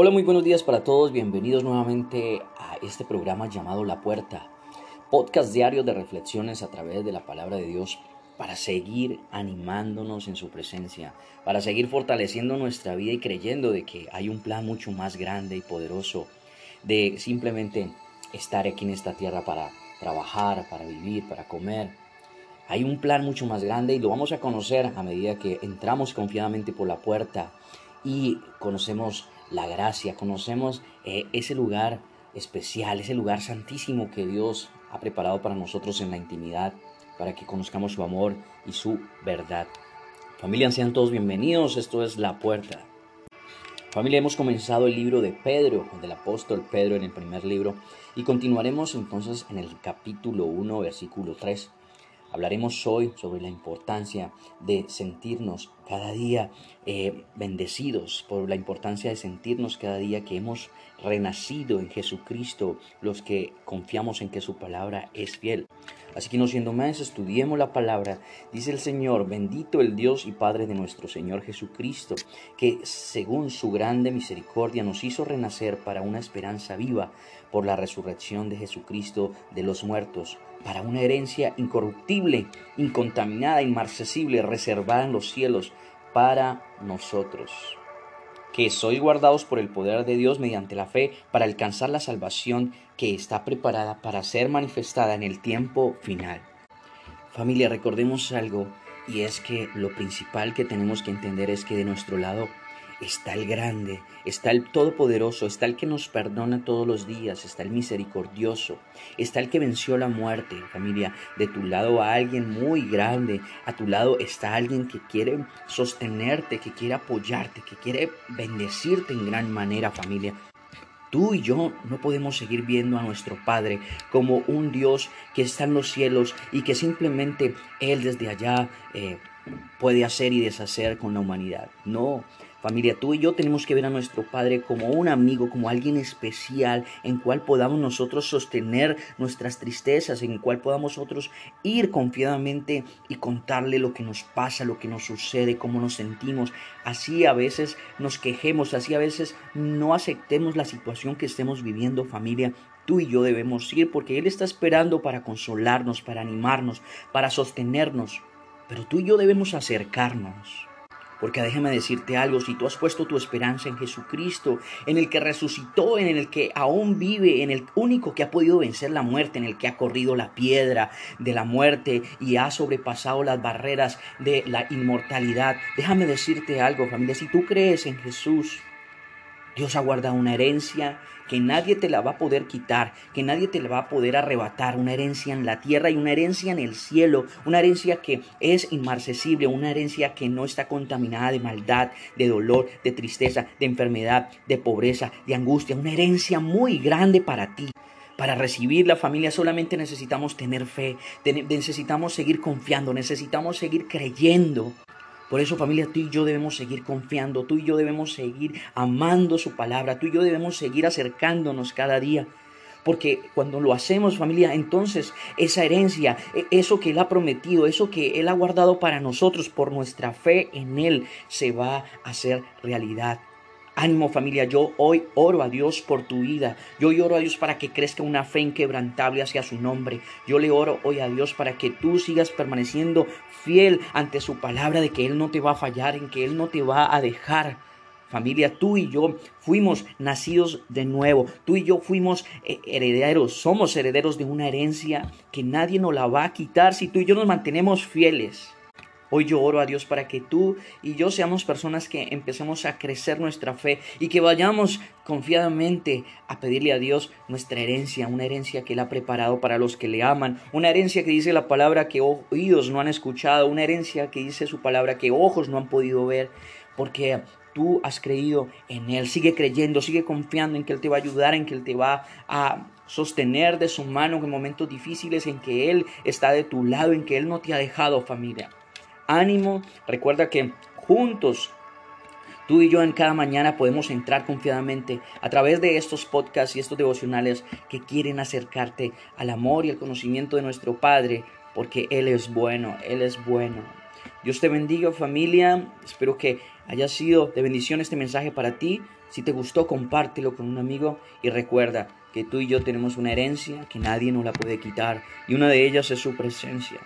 Hola, muy buenos días para todos, bienvenidos nuevamente a este programa llamado La Puerta, podcast diario de reflexiones a través de la palabra de Dios para seguir animándonos en su presencia, para seguir fortaleciendo nuestra vida y creyendo de que hay un plan mucho más grande y poderoso de simplemente estar aquí en esta tierra para trabajar, para vivir, para comer. Hay un plan mucho más grande y lo vamos a conocer a medida que entramos confiadamente por la puerta y conocemos la gracia, conocemos ese lugar especial, ese lugar santísimo que Dios ha preparado para nosotros en la intimidad, para que conozcamos su amor y su verdad. Familia, sean todos bienvenidos, esto es La Puerta. Familia, hemos comenzado el libro de Pedro, del apóstol Pedro en el primer libro, y continuaremos entonces en el capítulo 1, versículo 3. Hablaremos hoy sobre la importancia de sentirnos cada día bendecidos, por la importancia de sentirnos cada día que hemos renacido en Jesucristo, los que confiamos en que su palabra es fiel. Así que no siendo más, estudiemos la palabra. Dice el Señor: bendito el Dios y Padre de nuestro Señor Jesucristo, que según su grande misericordia nos hizo renacer para una esperanza viva por la resurrección de Jesucristo de los muertos, para una herencia incorruptible, incontaminada, inmarcesible, reservada en los cielos para nosotros, que sois guardados por el poder de Dios mediante la fe para alcanzar la salvación que está preparada para ser manifestada en el tiempo final. Familia, recordemos algo, y es que lo principal que tenemos que entender es que de nuestro lado está el grande, está el todopoderoso, está el que nos perdona todos los días, está el misericordioso, está el que venció la muerte. Familia, de tu lado a alguien muy grande, a tu lado está alguien que quiere sostenerte, que quiere apoyarte, que quiere bendecirte en gran manera, familia. Tú y yo no podemos seguir viendo a nuestro Padre como un Dios que está en los cielos y que simplemente Él desde allá puede hacer y deshacer con la humanidad. No, familia, tú y yo tenemos que ver a nuestro Padre como un amigo, como alguien especial en cual podamos nosotros sostener nuestras tristezas, en cual podamos nosotros ir confiadamente y contarle lo que nos pasa, lo que nos sucede, cómo nos sentimos. Así a veces nos quejemos, así a veces no aceptemos la situación que estemos viviendo, familia. Tú y yo debemos ir porque Él está esperando para consolarnos, para animarnos, para sostenernos. Pero tú y yo debemos acercarnos. Porque déjame decirte algo, si tú has puesto tu esperanza en Jesucristo, en el que resucitó, en el que aún vive, en el único que ha podido vencer la muerte, en el que ha corrido la piedra de la muerte y ha sobrepasado las barreras de la inmortalidad. Déjame decirte algo, familia, si tú crees en Jesús, Dios ha guardado una herencia que nadie te la va a poder quitar, que nadie te la va a poder arrebatar, una herencia en la tierra y una herencia en el cielo, una herencia que es inmarcesible, una herencia que no está contaminada de maldad, de dolor, de tristeza, de enfermedad, de pobreza, de angustia, una herencia muy grande para ti. Para recibir la familia solamente necesitamos tener fe, necesitamos seguir confiando, necesitamos seguir creyendo. Por eso, familia, tú y yo debemos seguir confiando, tú y yo debemos seguir amando su palabra, tú y yo debemos seguir acercándonos cada día. Porque cuando lo hacemos, familia, entonces esa herencia, eso que Él ha prometido, eso que Él ha guardado para nosotros por nuestra fe en Él, se va a hacer realidad. Ánimo, familia, yo hoy oro a Dios por tu vida. Yo hoy oro a Dios para que crezca una fe inquebrantable hacia su nombre. Yo le oro hoy a Dios para que tú sigas permaneciendo fiel ante su palabra, de que Él no te va a fallar, en que Él no te va a dejar. Familia, tú y yo fuimos nacidos de nuevo. Tú y yo fuimos herederos, somos herederos de una herencia que nadie nos la va a quitar si tú y yo nos mantenemos fieles. Hoy yo oro a Dios para que tú y yo seamos personas que empecemos a crecer nuestra fe y que vayamos confiadamente a pedirle a Dios nuestra herencia, una herencia que Él ha preparado para los que le aman, una herencia que dice la palabra que oídos no han escuchado, una herencia que dice su palabra que ojos no han podido ver, porque tú has creído en Él. Sigue creyendo, sigue confiando en que Él te va a ayudar, en que Él te va a sostener de su mano en momentos difíciles, en que Él está de tu lado, en que Él no te ha dejado, familia. Ánimo, recuerda que juntos, tú y yo en cada mañana podemos entrar confiadamente a través de estos podcasts y estos devocionales que quieren acercarte al amor y al conocimiento de nuestro Padre, porque Él es bueno, Él es bueno. Dios te bendiga, familia. Espero que haya sido de bendición este mensaje para ti. Si te gustó, compártelo con un amigo y recuerda que tú y yo tenemos una herencia que nadie nos la puede quitar y una de ellas es su presencia.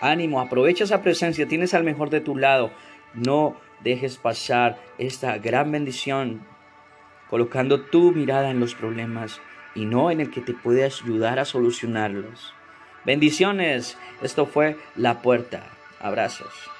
Ánimo, aprovecha esa presencia, tienes al mejor de tu lado. No dejes pasar esta gran bendición colocando tu mirada en los problemas y no en el que te puede ayudar a solucionarlos. Bendiciones, esto fue La Puerta. Abrazos.